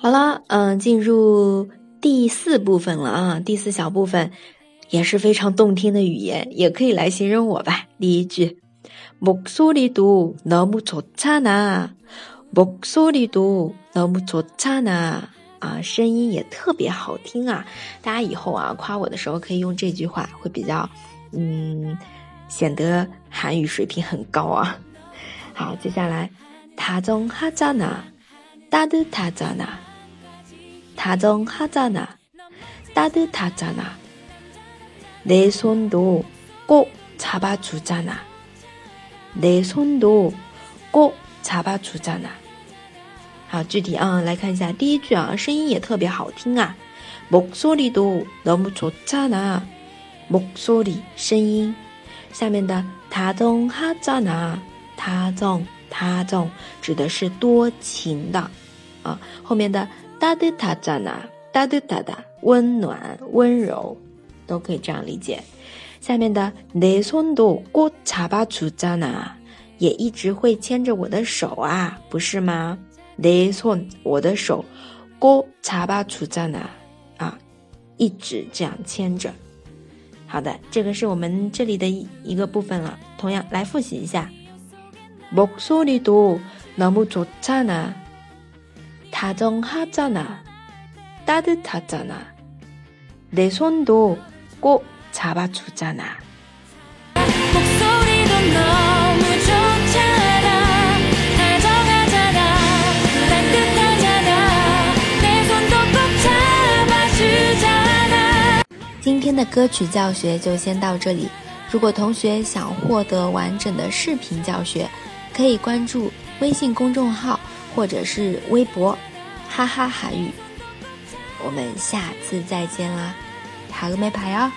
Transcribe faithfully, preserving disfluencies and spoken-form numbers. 好了，嗯、呃，进入第四部分了啊，第四小部分也是非常动听的语言，也可以来形容我吧。第一句，목소리도 너무 좋잖아，목소리도 너무 좋잖아。啊，声音也特别好听啊！大家以后啊夸我的时候可以用这句话，会比较嗯显得韩语水平很高啊。好，接下来다정하잖아，따뜻하잖아，다정하잖아，따뜻하잖아，내손도 꼭 잡아주잖아，내손도 꼭 잡아주잖아。好，具体啊来看一下第一句啊，声音也特别好听啊。목소리도 너무 좋잖아，목소리声音。下面的다정하잖아，다정 다정指的是多情的啊。后面的따뜻하잖아，따뜻하다温暖温柔，都可以这样理解。下面的내손도 꼭 잡아주잖아，也一直会牵着我的手啊，不是吗？내 손， 我的手，꼭 잡아주잖아，啊，一直这样牵着。好的，这个是我们这里的一个部分了。同样来复习一下，목소리도 너무 좋잖아，다정하잖아，따뜻하잖아，내 손도 꼭 잡아주잖아。今天的歌曲教学就先到这里，如果同学想获得完整的视频教学，可以关注微信公众号或者是微博哈哈韩语。我们下次再见啦，다음에 봐요。